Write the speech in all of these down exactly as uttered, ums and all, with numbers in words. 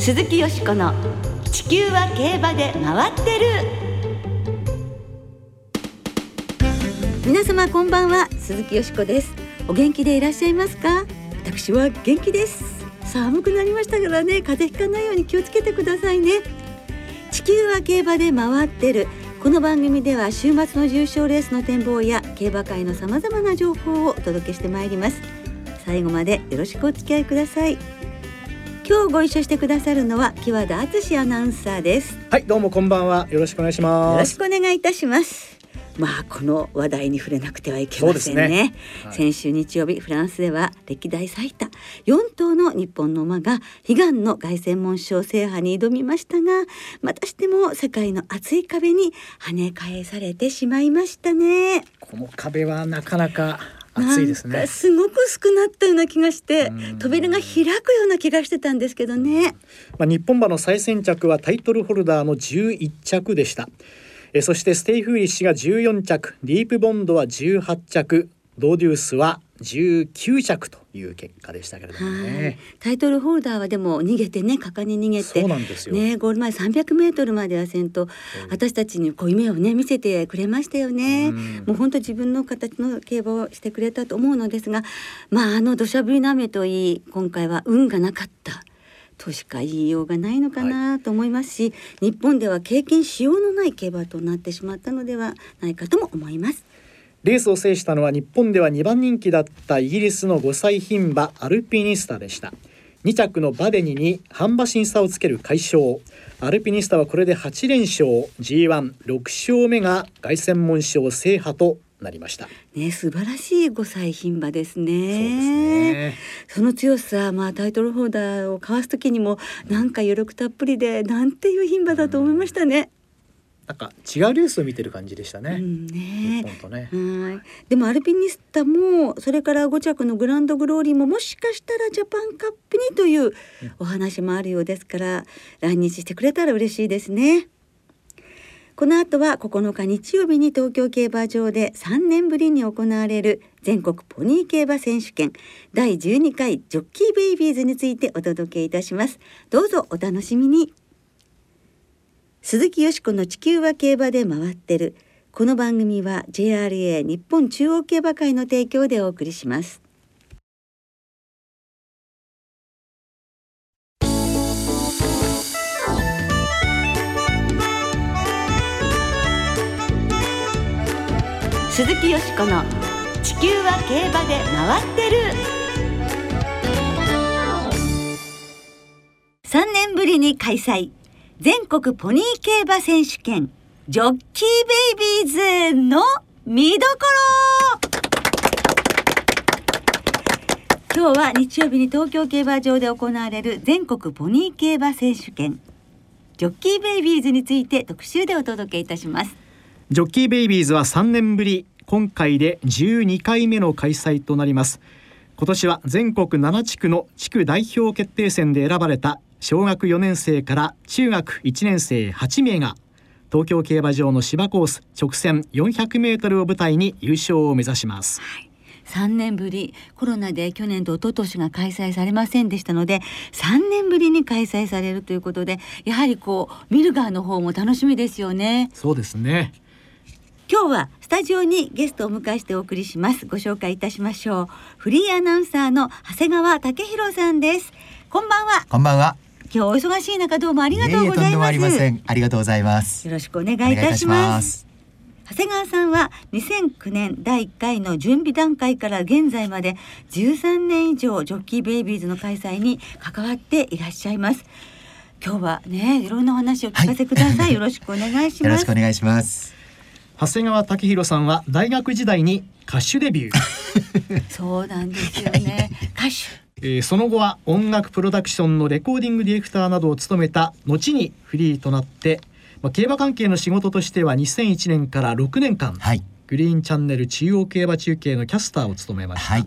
鈴木よしこの地球は競馬で回ってる。皆様こんばんは、鈴木よしこです。お元気でいらっしゃいますか？私は元気です。寒くなりましたからね、風邪ひかないように気をつけてくださいね。地球は競馬で回ってる。この番組では週末の重賞レースの展望や競馬界のさまざまな情報をお届けしてまいります。最後までよろしくお付き合いください。今日ご一緒してくださるのは木和田敦アナウンサーです。はい、どうもこんばんは。よろしくお願いします。よろしくお願いいたします。まあこの話題に触れなくてはいけませんね。ね、はい、先週日曜日、フランスでは歴代最多よん頭の日本の馬が悲願の凱旋門賞制覇に挑みましたが、またしても世界の厚い壁に跳ね返されてしまいましたね。この壁はなかなか厚いですね。なんかすごく薄くなったような気がして、扉が開くような気がしてたんですけどね、まあ、日本馬の最先着はタイトルホルダーのじゅういっ着でした。えそしてステイフーリッシュがじゅうよん着、ディープボンドはじゅうはち着、ドーデュースはじゅうきゅう着という結果でしたけれどもね。タイトルホルダーはでも逃げてね、果敢に逃げて、そうなんですよ、ね、ゴール前さんびゃくメートルまでは先頭、私たちにこう夢をね見せてくれましたよね。もう本当自分の形の競馬をしてくれたと思うのですが、まああの土砂降りの雨といい、今回は運がなかったとしか言いようがないのかなと思いますし、はい、日本では経験しようのない競馬となってしまったのではないかとも思います。レースを制したのは日本ではにばん人気だったイギリスのごさい牝馬アルピニスタでした。に着のバデニに半馬身差をつける快勝。アルピニスタはこれではち連勝、 ジーワンろく 勝目が凱旋門賞制覇となりました、ね、素晴らしいごさい牝馬です ね, そうですね。その強さ、まあ、タイトルホルダーをかわす時にもなんか余力たっぷりで、なんていう牝馬だと思いましたね。なんか違うレースを見てる感じでした ね,、うん、ね、日本とね。はい、でもアルピニスタも、それからご着のグランドグローリーも、もしかしたらジャパンカップにというお話もあるようですから、うん、来日してくれたら嬉しいですね。この後はここのか日曜日に東京競馬場でさんねんぶりに行われる全国ポニー競馬選手権だいじゅうにかいジョッキーベイビーズについてお届けいたします。どうぞお楽しみに。鈴木よしこの地球は競馬で回ってる。この番組は ジェイアールエー 日本中央競馬会の提供でお送りします。鈴木よしこの地球は競馬で回ってる。さんねんぶりに開催、全国ポニー競馬選手権ジョッキーベイビーズの見どころ今日は日曜日に東京競馬場で行われる全国ポニー競馬選手権ジョッキーベイビーズについて特集でお届けいたします。ジョッキーベイビーズはさんねんぶり、今回でじゅうにかいめの開催となります。今年は全国なな地区の地区代表決定戦で選ばれた小学よねん生から中学いちねん生はち名が東京競馬場の芝コース直線よんひゃくメートルを舞台に優勝を目指します、はい、さんねんぶり、コロナで去年と一昨年が開催されませんでしたのでさんねんぶりに開催されるということで、やはりこう見る側の方も楽しみですよね。そうですね。今日はスタジオにゲストを迎えしてお送りします。ご紹介いたしましょう。フリーアナウンサーの長谷川武弘さんです。こんばんは。こんばんは。今日お忙しい中どうもありがとうございます。いやいや、とんでもありません。ありがとうございます。よろしくお願いいたします。長谷川さんはにせんきゅうねんだいいっかいの準備段階から現在までじゅうさんねん以上ジョッキーベイビーズの開催に関わっていらっしゃいます。今日はね、いろんなお話を聞かせください、はい、よろしくお願いします。よろしくお願いします。長谷川武弘さんは大学時代に歌手デビューそうなんですよね歌手、えー、その後は音楽プロダクションのレコーディングディレクターなどを務めた後にフリーとなって、まあ、競馬関係の仕事としてはにせんいちねんからろくねんかん、はい、グリーンチャンネル中央競馬中継のキャスターを務めました、はい、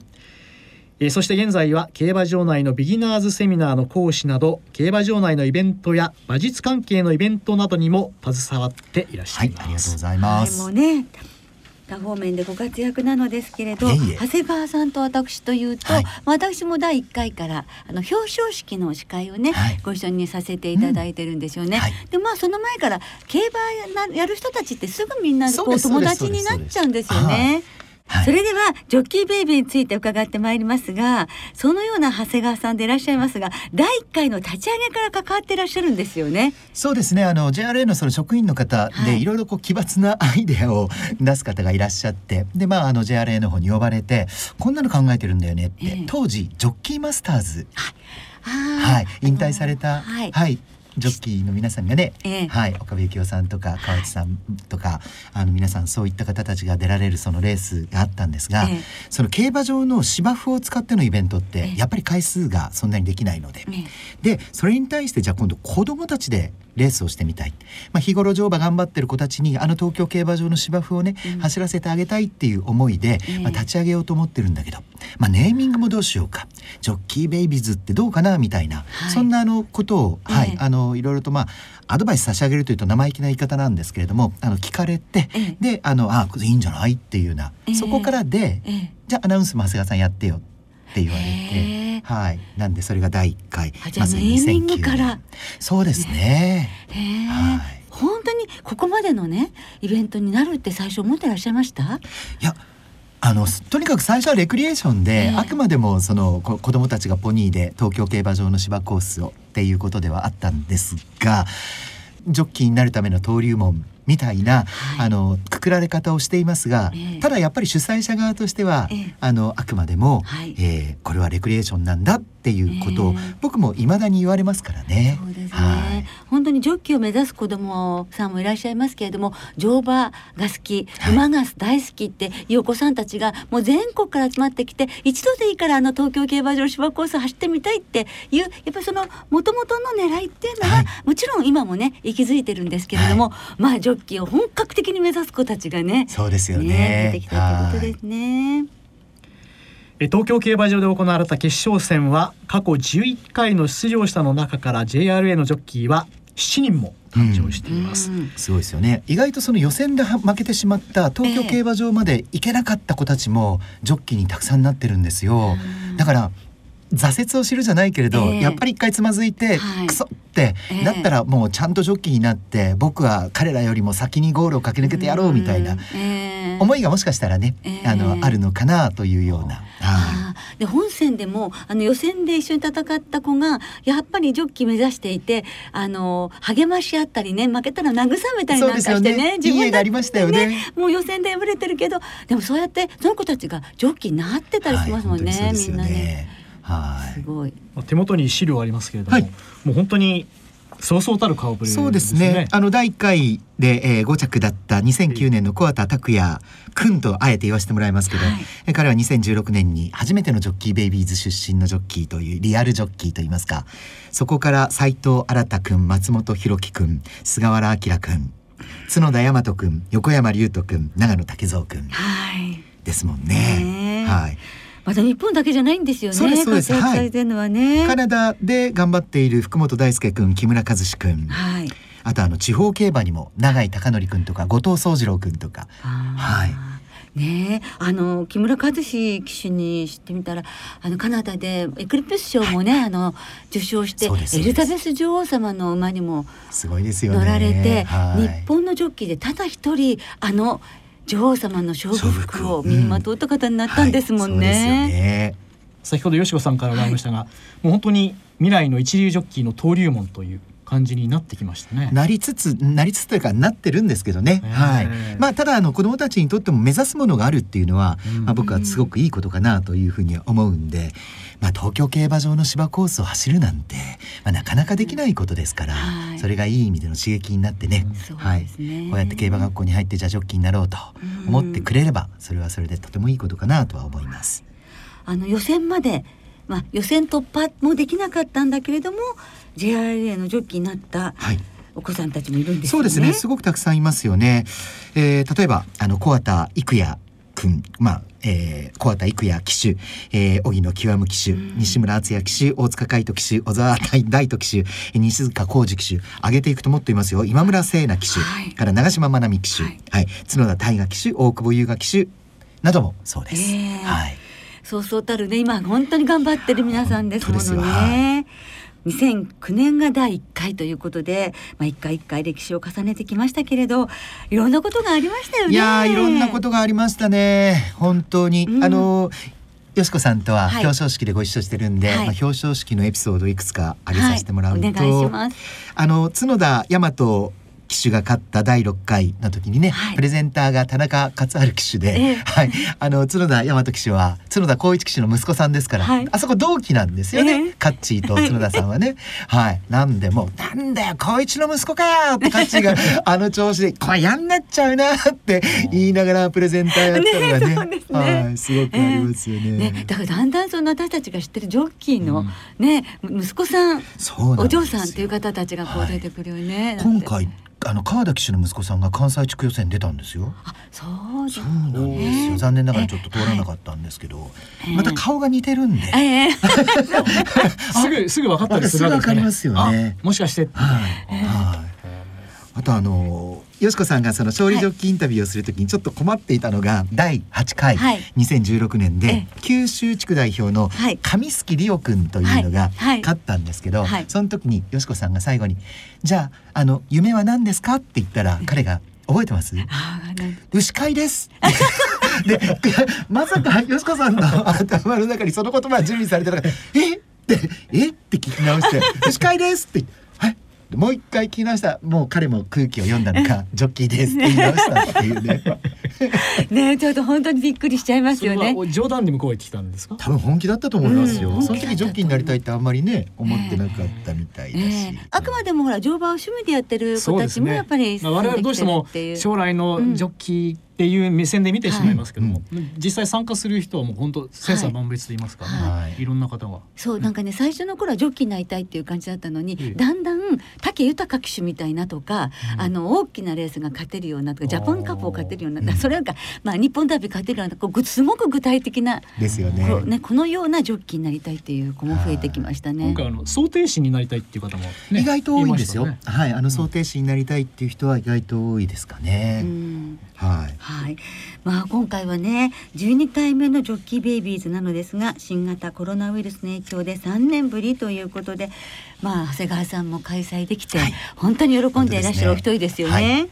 えー、そして現在は競馬場内のビギナーズセミナーの講師など競馬場内のイベントや馬術関係のイベントなどにも携わっていらっしゃいます、はい、ありがとうございます、はい、もうね、多方面でご活躍なのですけれど、いえいえ、長谷川さんと私というと、はい、私もだいいっかいからあの表彰式の司会をね、はい、ご一緒にさせていただいてるんですよね、うん、はい、でまあその前から競馬やる人たちってすぐみんなこう友達になっちゃうんですよね。それではジョッキーベイビーについて伺ってまいりますが、そのような長谷川さんでいらっしゃいますが、だいいっかいの立ち上げから関わっていらっしゃるんですよね。そうですね、あの ジェイアールエー の, その職員の方でいろいろ奇抜なアイデアを出す方がいらっしゃってで、まあ、あの ジェイアールエー の方に呼ばれてこんなの考えてるんだよねって、ええ、当時ジョッキーマスターズ、はいはい、引退された、はいはいジョッキーの皆さんがね、ええ、はい、岡部幸男さんとか川内さんとか、あの皆さんそういった方たちが出られるそのレースがあったんですが、ええ、その競馬場の芝生を使ってのイベントってやっぱり回数がそんなにできないので、ええ、でそれに対してじゃあ今度子どもたちでレースをしてみたい、まあ、日頃乗馬頑張ってる子たちにあの東京競馬場の芝生をね、うん、走らせてあげたいっていう思いで、まあ、立ち上げようと思ってるんだけど、まあ、ネーミングもどうしようか、ジョッキーベイビーズってどうかなみたいな、はい、そんなあのことを、はい、あのいろいろとまあアドバイス差し上げるというと生意気な言い方なんですけれども、あの聞かれて、であのあいいんじゃないっていうような、そこからでじゃあアナウンスも長谷川さんやってよって言われて、はい、なんでそれがだいいっかい、まずにせんきゅうねんからそうですね、はい、本当にここまでのねイベントになるって最初思ってらっしゃいました？いやあのとにかく最初はレクリエーションで、えー、あくまでもその子どもたちがポニーで東京競馬場の芝コースをっていうことではあったんですが、ジョッキーになるための登竜門みたいな、はい、あのくくられ方をしていますが、えー、ただやっぱり主催者側としては、えー、あのあくまでも、はい、えー、これはレクリエーションなんだっていうことを、えー、僕も未だに言われますからね。そうですね、はい、本当にジョッキーを目指す子どもさんもいらっしゃいますけれども、乗馬が好き、馬が大好きっていうお子さんたちがもう全国から集まってきて、一度でいいからあの東京競馬場芝コース走ってみたいっていう、やっぱりその元々の狙いっていうのは、はい、もちろん今もね息づいてるんですけれども、はい、まあジョッキーを本格的に目指す子たちがね、そうですよね、ね、出てきたってことですね。東京競馬場で行われた決勝戦は過去じゅういっかいの出場者の中から ジェイアールエー のジョッキーはしちにんも誕生しています、うんうん、すごいですよね。意外とその予選で負けてしまった東京競馬場まで行けなかった子たちもジョッキーにたくさんなってるんですよ、うん、だから挫折を知るじゃないけれど、えー、やっぱり一回つまずいて、はい、クソって、えー、だったらもうちゃんとジョッキーになって僕は彼らよりも先にゴールを駆け抜けてやろうみたいな、うん、えー、思いがもしかしたらね、えー、あのあるのかなというような、あで本戦でもあの予選で一緒に戦った子がやっぱりジョッキー目指していて、あの励まし合ったりね、負けたら慰めたりなんかして ね, ね自分だって ね, ねもう予選で敗れてるけど、でもそうやってその子たちがジョッキーになってたりしますもんね、はい、みんなね、はい、すごい。手元に資料ありますけれども、はい、もう本当にそうそうたる顔ぶれですね。そうですね、あのだいいっかいで、えー、ご着だったにせんきゅうねんの小畑拓也君とあえて言わせてもらいますけど、はい、彼はにせんじゅうろくねんに初めてのジョッキーベイビーズ出身のジョッキーというリアルジョッキーといいますか、そこから斉藤新君、松本博樹君、菅原明君、角田大和君、横山龍斗君、長野武蔵君、はい、ですもんね、はい、また日本だけじゃないんですよね。そうですそうです、はい、カナダで頑張っている福本大輔君、木村和志君、はい、あとあの地方競馬にも永井貴則君とか後藤宗次郎君とか、はいね、えあの木村和志騎手にしてみたら、あのカナダでエクリプス賞もね、はい、あの受賞してエリザベス女王様の馬にも乗られて、日本のジョッキーでただ一人あの女王様の勝負服を身にまとった方になったんですもんね。先ほど吉子さんからもありましたが、はい、もう本当に未来の一流ジョッキーの登竜門という感じになってきましたね。なりつつなりつつというかなってるんですけどね、はい、まあ、ただあの子どもたちにとっても目指すものがあるっていうのは、うん、まあ、僕はすごくいいことかなというふうに思うんで、まあ、東京競馬場の芝コースを走るなんて、まあ、なかなかできないことですから、うん、はい、それがいい意味での刺激になってね、うん、はい、そうですね、こうやって競馬学校に入ってじゃあジョッキーになろうと思ってくれれば、うん、それはそれでとてもいいことかなとは思います。あの予選まで、まあ、予選突破もできなかったんだけれども ジェイアールエー のジョッキーになった、はい、お子さんたちもいるんですよね。そうですね、すごくたくさんいますよね、えー、例えばあの小畑育也君、まあえー、小畑育也騎手、えー、荻野極騎手、うん、西村敦也騎手、大塚海斗騎手、小沢大斗騎手、西塚浩二騎手、上げていくともっといますよ。今村聖奈騎手、はい、から長嶋愛美騎手、はいはい、角田大河騎手、大久保優雅騎手などもそうです、えーはい、そうそうたるね今本当に頑張ってる皆さんですものね。にせんきゅうねんがだいいっかいということで、まあ、いっかいいっかい歴史を重ねてきましたけれど、いろんなことがありましたよね。いやいろんなことがありましたね本当に、うん、あのよしこさんとは表彰式でご一緒してるんで、はいまあ、表彰式のエピソードをいくつか挙げさせてもらうと、はい、お願いします。あの角田大和騎手が勝っただいろっかいの時にね、はい、プレゼンターが田中勝春騎手で、えーはい、あの角田大和騎手は角田光一騎手の息子さんですから、はい、あそこ同期なんですよね、えー、カッチーと角田さんはね、はい、なんでもなんだよ光一の息子かよってカッチーがあの調子でこれやんなっちゃうなって言いながらプレゼンターやったのが ね, ね, す, ね、はい、すごくありますよ ね,、えー、ねだからだんだんその私たちが知ってるジョッキーの、うんね、息子さんお嬢さんという方たちがこう出てくるよね、はい、今回あの川田騎手の息子さんが関西地区予選出たんですよ。あ、そうですね。そうなんですよ。残念ながらちょっと通らなかったんですけど、えー、また顔が似てるんで、えー、すぐすぐ分かったりするわけですね。すぐ分かりますよね。もしかして、はいえー、はい。あとあのよしこさんがその勝利ジョッキーインタビューをするときにちょっと困っていたのがだいはちかい、はい、にせんじゅうろくねんで九州地区代表の上杉里央君というのが勝ったんですけど、その時によしこさんが最後にじゃあ、 あの夢は何ですかって言ったら彼が覚えてます牛飼いですでまさかよしこさんの頭の中にその言葉が準備されてたからえってえって聞き直して牛飼いですって言ってもう一回聞き直した。もう彼も空気を読んだのかジョッキーですって言い直したっていうねねえちょっと本当にびっくりしちゃいますよね。冗談で向こうへ来たんですか。多分本気だったと思いますよ、うん、その時ジョッキーになりたいってあんまりね思ってなかったみたいだし、えーえー、あくまでもほら乗馬を趣味でやってる子たちもやっぱり、ねまあ、我々どうしても将来のジョッキーっていう目線で見てしまいますけども、うんはい、実際参加する人はもう本当千差万別と言いますか、ねはいはい、いろんな方がそうなんかね、うん、最初の頃はジョッキーになりたいっていう感じだったのに、ええ、だんだん武豊騎手みたいなとか、うん、あの大きなレースが勝てるようなとかジャパンカップを勝てるようなとかそれなんか、まあ、日本ダービー勝てるようなこうすごく具体的なですよ、ね こ, ね、このようなジョッキーになりたいっていう子も増えてきましたね。今回あの想定士になりたいっていう方も、ね、意外と多いんですよ、ねはい、あの想定士になりたいっていう人は意外と多いですかね、うん、はいはいまあ、今回はねじゅうにかいめのジョッキーベイビーズなのですが新型コロナウイルスの影響でさんねんぶりということで、まあ、長谷川さんも開催できて、はい、本当に喜んでいらっしゃるお一人ですよね。はい、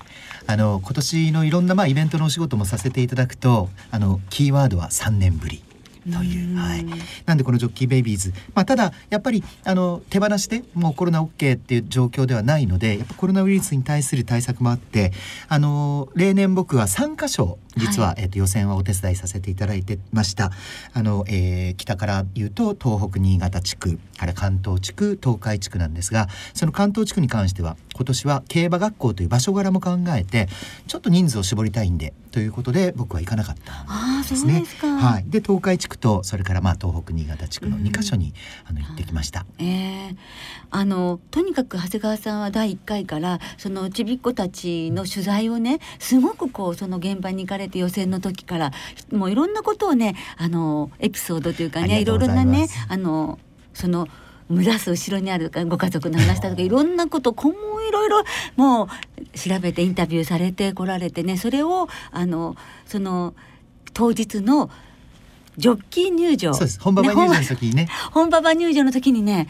あの今年のいろんな、まあ、イベントのお仕事もさせていただくとあのキーワードはさんねんぶりという、はい、なんでこのジョッキーベイビーズ、まあ、ただやっぱりあの手放してもうコロナ OK っていう状況ではないのでやっぱコロナウイルスに対する対策もあってあの例年僕はさんかしょ実は、はいえー、と予選はお手伝いさせていただいてました。あの、えー、北から言うと東北新潟地区から関東地区東海地区なんですがその関東地区に関しては今年は競馬学校という場所柄も考えてちょっと人数を絞りたいんでということで僕は行かなかったんですね。あそうですか、はい、で東海地区とそれからまあ東北新潟地区のにかしょに、うん、あの行ってきました。えー、あのとにかく長谷川さんはだいいっかいからそのちびっ子たちの取材をねすごくこうその現場に行かれて予選の時からもういろんなことをねあのエピソードというかねいろいろなねあのその蒸らす後ろにあるご家族の話だとかいろんなこと今後いろいろもう調べてインタビューされてこられてねそれをあのその当日のジョッキー入場そうです本馬場入場の時にね本馬場入場の時にね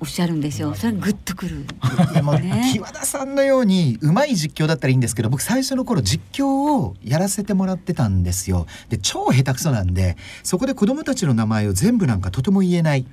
おっしゃるんですよ。それグッとくるでも、ね、木和田さんのようにうまい実況だったらいいんですけど僕最初の頃実況をやらせてもらってたんですよ。で超下手くそなんでそこで子どもたちの名前を全部なんかとても言えない。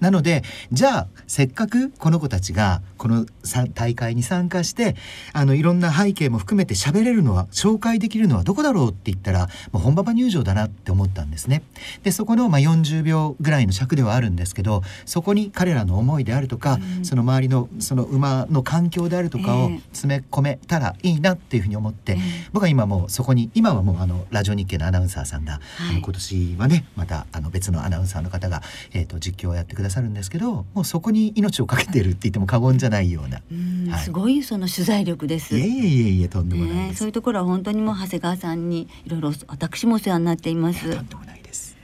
なのでじゃあせっかくこの子たちがこの大会に参加してあのいろんな背景も含めて喋れるのは紹介できるのはどこだろうって言ったらもう本馬場入場だなって思ったんですね。でそこのまあよんじゅうびょうぐらいの尺ではあるんですけどそこに彼らの思いであるとか、うん、その周りのその馬の環境であるとかを詰め込めたらいいなっていうふうに思って、えー、僕は今もうそこに今はもうあのラジオ日経のアナウンサーさんが、はい、今年はねまたあの別のアナウンサーの方が、えーと、実況をやってくださいださるんですけど、もうそこに命をかけてるって言っても過言じゃないような、うん、はい、すごいその取材力です。いえいえいえいえ、とんでもないです、ね、そういうところは本当にもう長谷川さんにいろいろ私もお世話になっています。いや、とんでもないです。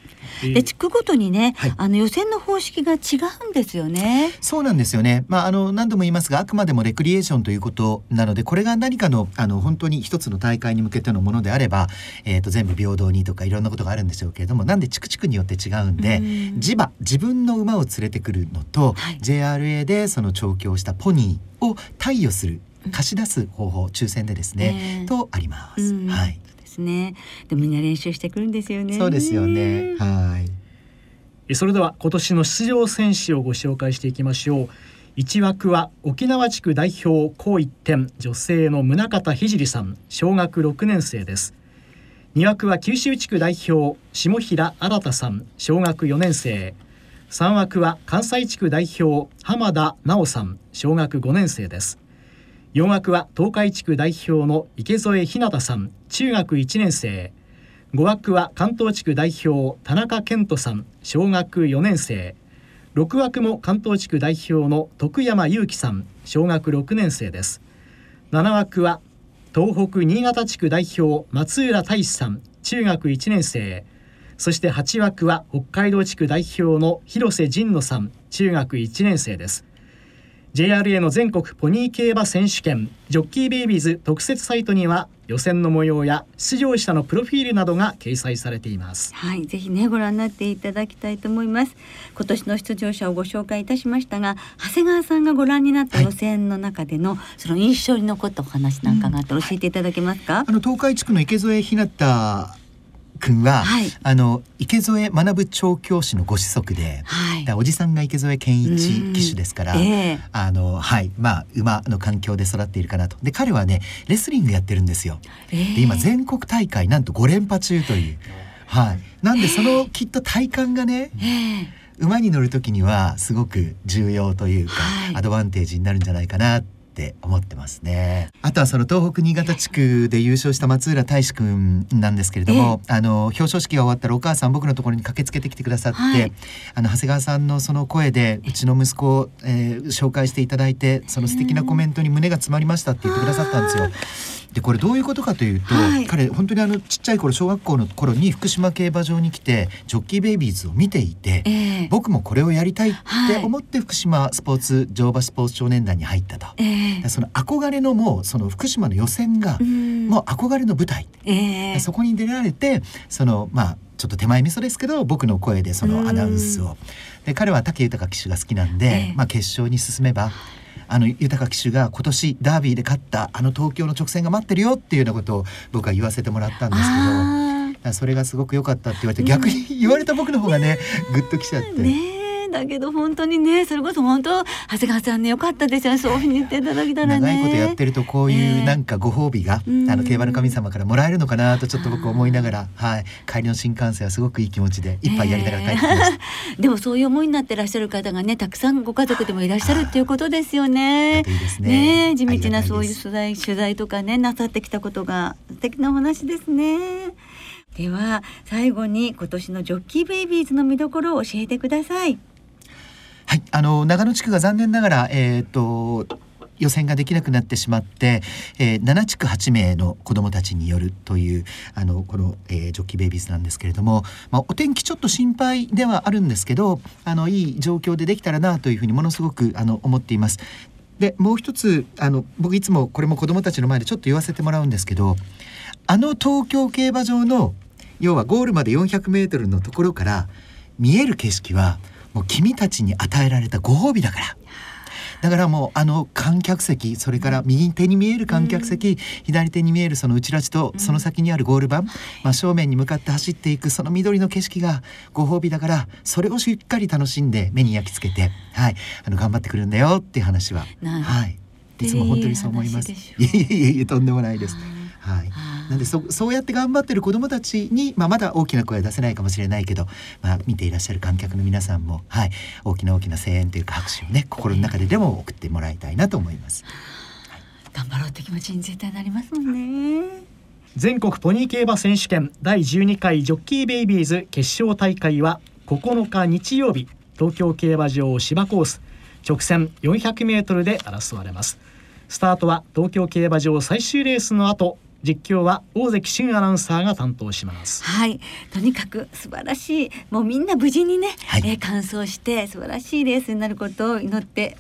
で、地区ごとにね、はい、あの予選の方式が違うんですよね。そうなんですよね、まあ、あの何度も言いますが、あくまでもレクリエーションということなので、これが何か の, あの本当に一つの大会に向けてのものであれば、えー、と全部平等にとかいろんなことがあるんでしょうけれども、なんで地区地区によって違うんで、うん、自馬自分の馬を連れてくるのと、はい、ジェイアールエー でその調教したポニーを貸与する貸し出す方法、抽選でですね、うん、とあります、うん、はい、ね、でもみんな練習してくるんですよね。そうですよね、はい。それでは今年の出場選手をご紹介していきましょう。いち枠は沖縄地区代表高一点、女性の宗方聖さん、小学ろくねん生です。に枠は九州地区代表下平新さん、小学よねん生。さん枠は関西地区代表浜田直さん、小学ごねん生です。よん枠は東海地区代表の池添ひなたさん、中学いちねん生。ご枠は関東地区代表田中健人さん、小学よねん生。ろく枠も関東地区代表の徳山祐希さん、小学ろくねん生です。なな枠は東北新潟地区代表松浦大志さん、中学いちねん生。そしてはち枠は北海道地区代表の広瀬仁野さん、中学いちねん生です。ジェイアールエー の全国ポニー競馬選手権ジョッキーベイビーズ特設サイトには予選の模様や出場者のプロフィールなどが掲載されています。はい、ぜひねご覧になっていただきたいと思います。今年の出場者をご紹介いたしましたが、長谷川さんがご覧になった予選の中での、はい、その印象に残ったお話なんかがあったら教えていただけますか。うん、あの東海地区の池添ひなた君は、はい、あの池添学調教師のご子息で、はい、だおじさんが池添健一騎手ですから、えーあのはいまあ、馬の環境で育っているかなと。で、彼はねレスリングやってるんですよ、えー、で今全国大会なんとご連覇中という、はい、なんでそのきっと体感がね、えー、馬に乗る時にはすごく重要というか、はい、アドバンテージになるんじゃないかなってって思ってますね。あとはその東北新潟地区で優勝した松浦大志くんなんですけれども、あの表彰式が終わったらお母さん僕のところに駆けつけてきてくださって、はい、あの長谷川さんのその声でうちの息子を、えー、紹介していただいて、その素敵なコメントに胸が詰まりましたって言ってくださったんですよ。でこれどういうことかというと、はい、彼本当にあのちっちゃい頃小学校の頃に福島競馬場に来てジョッキーベイビーズを見ていて、えー、僕もこれをやりたいって思って福島スポーツ乗馬スポーツ少年団に入ったと、えー、その憧れのもうその福島の予選がもう憧れの舞台、えー、そこに出られて、そのまあちょっと手前味噌ですけど僕の声でそのアナウンスを。で彼は武豊騎手が好きなんで、えーまあ、決勝に進めばあの豊騎手が今年ダービーで勝ったあの東京の直線が待ってるよっていうようなことを僕は言わせてもらったんですけど、それがすごく良かったって言われて、逆に言われた僕の方がねグッときちゃって、ね、だけど本当にねそれこそ本当長谷川さんね良かったですよね。そういう風に言っていただけたらね、長いことやってるとこういうなんかご褒美が、えー、あの競馬の神様からもらえるのかなとちょっと僕思いながら、はい、帰りの新幹線はすごくいい気持ちで一杯やりながら帰ってきました。えーでもそういう思いになってらっしゃる方がねたくさんご家族でもいらっしゃるっていうことですよね。いいですね、ね、地道なそういう取材、取材とかねなさってきたことが素敵なお話ですね。では最後に今年のジョッキーベイビーズの見どころを教えてください。はい、あの長野地区が残念ながらえっと予選ができなくなってしまって、えー、なな地区はち名の子どもたちによるというあのこの、えー、ジョッキーベイビーズなんですけれども、まあ、お天気ちょっと心配ではあるんですけど、あのいい状況でできたらなというふうにものすごくあの思っています。でもう一つあの僕いつもこれも子どもたちの前でちょっと言わせてもらうんですけど、あの東京競馬場の要はゴールまでよんひゃくメートルのところから見える景色はもう君たちに与えられたご褒美だから、だからもうあの観客席、それから右手に見える観客席、うん、左手に見えるその内ラチとその先にあるゴール板、うん、まあ、正面に向かって走っていくその緑の景色がご褒美だから、それをしっかり楽しんで目に焼き付けて、はい、あの頑張ってくるんだよっていう話は、はい、いつも本当にそう思います。いえいえいえ、とんでもないです。はい、なんで そ, そうやって頑張ってる子どもたちに、まあ、まだ大きな声は出せないかもしれないけど、まあ、見ていらっしゃる観客の皆さんも、はい、大きな大きな声援というか拍手をね心の中ででも送ってもらいたいなと思います、はい、頑張ろうって気持ちに絶対なりますもんね。全国ポニー競馬選手権だいじゅうにかいジョッキーベイビーズ決勝大会はここのか日曜日東京競馬場芝コース、直線 よんひゃくメートル で争われます。スタートは東京競馬場最終レースの後、実況は大関新アナウンサーが担当します。はい、とにかく素晴らしい、もうみんな無事にね、はい、えー、完走して素晴らしいレースになることを祈って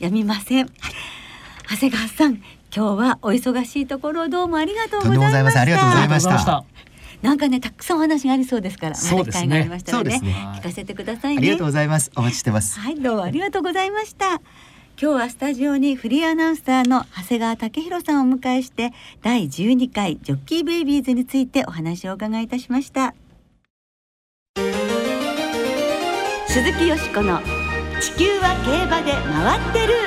やみません。はい、長谷川さん、今日はお忙しいところどうもありがとうございました。ありがとうございました。なんかね、たくさんお話がありそうですから、そうですね、まだ機会がありましたら ね, そうですね、聞かせてくださいね。ありがとうございます。お待ちしてます。はい、どうもありがとうございました。今日はスタジオにフリーアナウンサーの長谷川武弘さんをお迎えして、だいじゅうにかいジョッキーベイビーズについてお話をお伺いいたしました。鈴木よしこの地球は競馬で回ってる。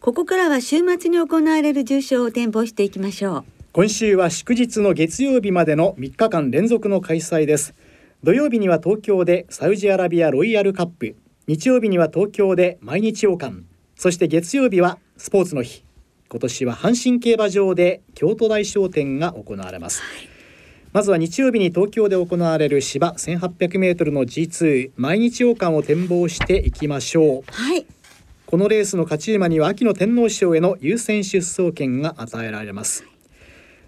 ここからは週末に行われる重賞を展望していきましょう。今週は祝日の月曜日までのみっかかん連続の開催です。土曜日には東京でサウジアラビアロイヤルカップ、日曜日には東京で毎日王冠、そして月曜日はスポーツの日。今年は阪神競馬場で京都大賞典が行われます。はい、まずは日曜日に東京で行われる芝 せんはっぴゃくメートル の ジーツー 毎日王冠を展望していきましょう。はい、このレースの勝ち馬には秋の天皇賞への優先出走権が与えられます。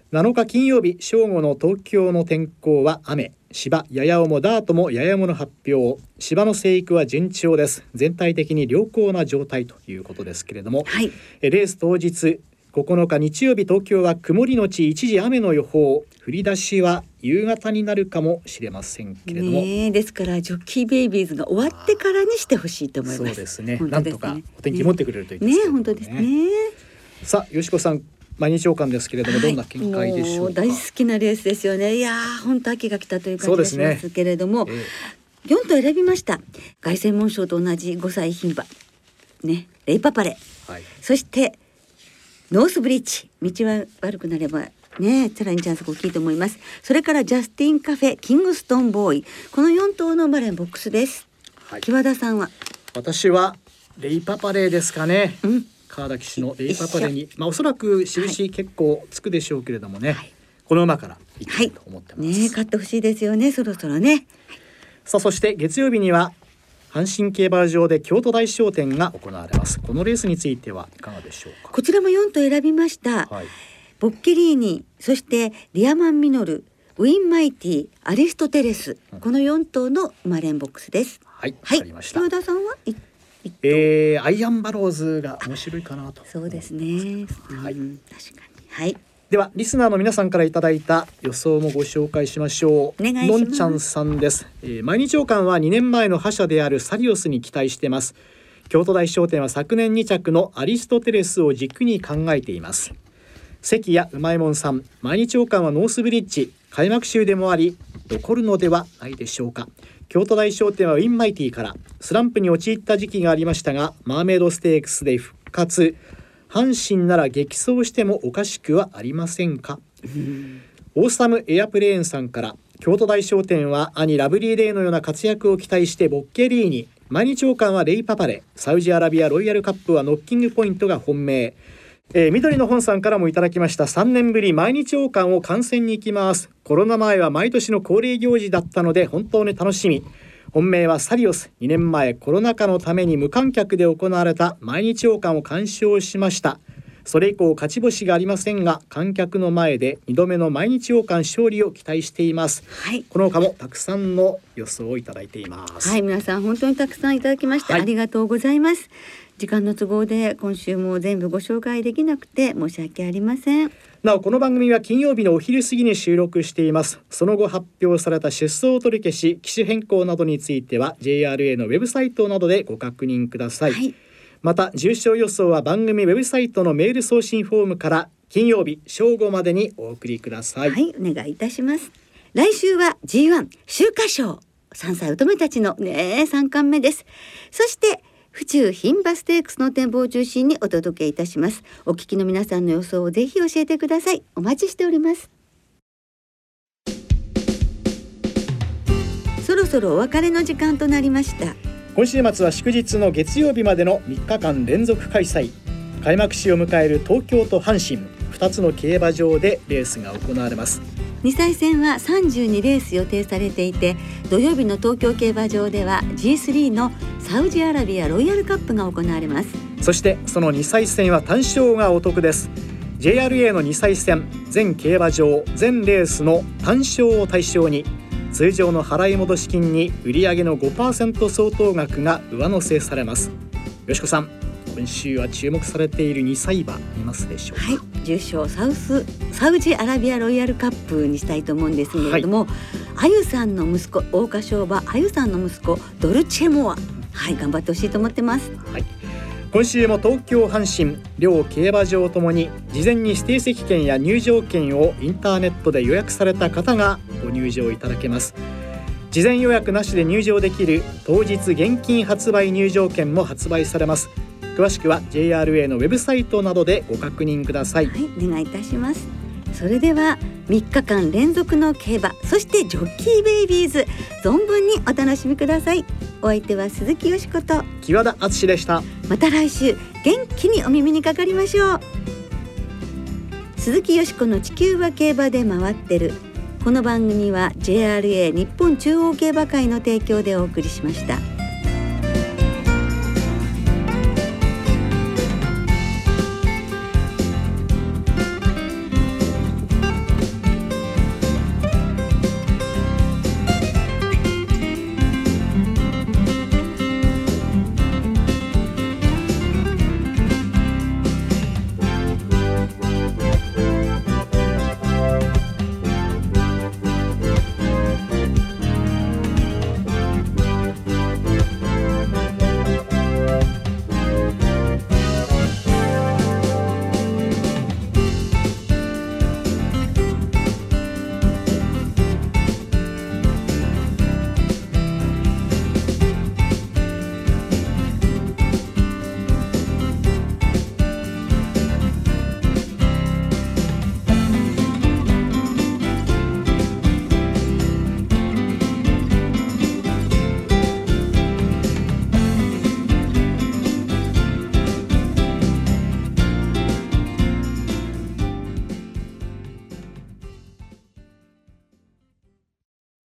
なのか金曜日正午の東京の天候は雨、芝やや重ダートもやや重の発表、芝の生育は順調です。全体的に良好な状態ということですけれども、はい、レース当日ここのか日曜日、東京は曇りのち一時雨の予報、降り出しは夕方になるかもしれませんけれども、ね、ですからジョッキーベイビーズが終わってからにしてほしいと思います。そうですね、なんとかお天気持ってくれるといいですけどね。ね、本当ですね。さあ、よしこさん、毎日王冠ですけれども、はい、どんな見解でしょうか。大好きなレースですよね。いやー、本当秋が来たという感じがしますけれども、ね、えー、よん頭選びました。凱旋門賞と同じごさい牝馬、ね、レイパパレ、はい、そしてノースブリッジ、道は悪くなればね、さらにチャンスが大きいと思います。それからジャスティンカフェ、キングストンボーイ、このよん頭の馬連ボックスです。はい、木和田さんは。私はレイパパレですかね。うん、川田騎手のレイパパレに、まあ、おそらく印結構つくでしょうけれどもね、はい、この馬からいきと思ってます。はい、ね、勝ってほしいですよね、そろそろね。さあ、そして月曜日には阪神競馬場で京都大賞典が行われます。このレースについてはいかがでしょうか。こちらもよん頭選びました。はい、ボッケリーニ、そしてリアマンミノル、ウィンマイティ、アリストテレス、うん、このよん頭のマレンボックスです。はい、はい、わかりました。木田さんはえー、アイアンバローズが面白いかなと。そうですね、はい、うん、確かに。はい、ではリスナーの皆さんからいただいた予想もご紹介しましょう。のんちゃんさんです。えー、毎日王冠はにねんまえの覇者であるサリオスに期待してます。京都大賞典は昨年にちゃくのアリストテレスを軸に考えています。関谷うまいもんさん、毎日王冠はノースブリッジ、開幕週でもあり残るのではないでしょうか。京都大賞典はウィンマイティからスランプに陥った時期がありましたが、マーメイドステークスで復活、阪神なら激走してもおかしくはありませんか。うん、オーサムエアプレーンさんから、京都大賞典は兄ラブリーデーのような活躍を期待してボッケリーニ、毎日王冠はレイパパレ、サウジアラビアロイヤルカップはノッキングポイントが本命。えー、緑の本さんからもいただきました。さんねんぶり毎日王冠を観戦に行きます。コロナ前は毎年の恒例行事だったので本当に楽しみ。本命はサリオス、にねんまえコロナ禍のために無観客で行われた毎日王冠を鑑賞しました。それ以降勝ち星がありませんが、観客の前でにどめの毎日王冠勝利を期待しています。はい、この他もたくさんの予想をいただいています。はい、皆さん本当にたくさんいただきまして、はい、ありがとうございます。時間の都合で今週も全部ご紹介できなくて申し訳ありません。なお、この番組は金曜日のお昼過ぎに収録しています。その後発表された出走取り消し、機種変更などについては ジェイアールエー のウェブサイトなどでご確認ください。はい、また重賞予想は番組ウェブサイトのメール送信フォームから金曜日正午までにお送りください。はい、お願いいたします。来週は ジーワン 秋華賞、さんさい乙女たちのね、さんかんめです。そして府中牝馬ステークスの展望を中心にお届けいたします。お聞きの皆さんの予想をぜひ教えてください。お待ちしております。そろそろお別れの時間となりました。今週末は祝日の月曜日までのみっかかん連続開催、開幕週を迎える東京と阪神、ふたつの競馬場でレースが行われます。にさい戦はさんじゅうにレース予定されていて、土曜日の東京競馬場では ジースリー のサウジアラビアロイヤルカップが行われます。そしてそのにさい戦は単勝がお得です。 ジェイアールエー のにさい戦、全競馬場全レースの単勝を対象に、通常の払い戻し金に売上の ごパーセント 相当額が上乗せされます。よしこさん、今週は注目されているにさい馬いますでしょうか。はい、重賞サウスサウジアラビアロイヤルカップにしたいと思うんですけれども、はい、あゆさんの息子、桜花賞馬あゆさんの息子ドルチェモア、はい、頑張ってほしいと思ってます。はい、今週も東京阪神両競馬場ともに、事前に指定席券や入場券をインターネットで予約された方がご入場いただけます。事前予約なしで入場できる当日現金発売入場券も発売されます。詳しくは ジェイアールエー のウェブサイトなどでご確認ください。はい、お願いいたします。それではみっかかん連続の競馬、そしてジョッキーベイビーズ、存分にお楽しみください。お相手は鈴木淑子と木和田敦でした。また来週元気にお耳にかかりましょう。鈴木淑子の地球は競馬で回ってる。この番組は ジェイアールエー 日本中央競馬会の提供でお送りしました。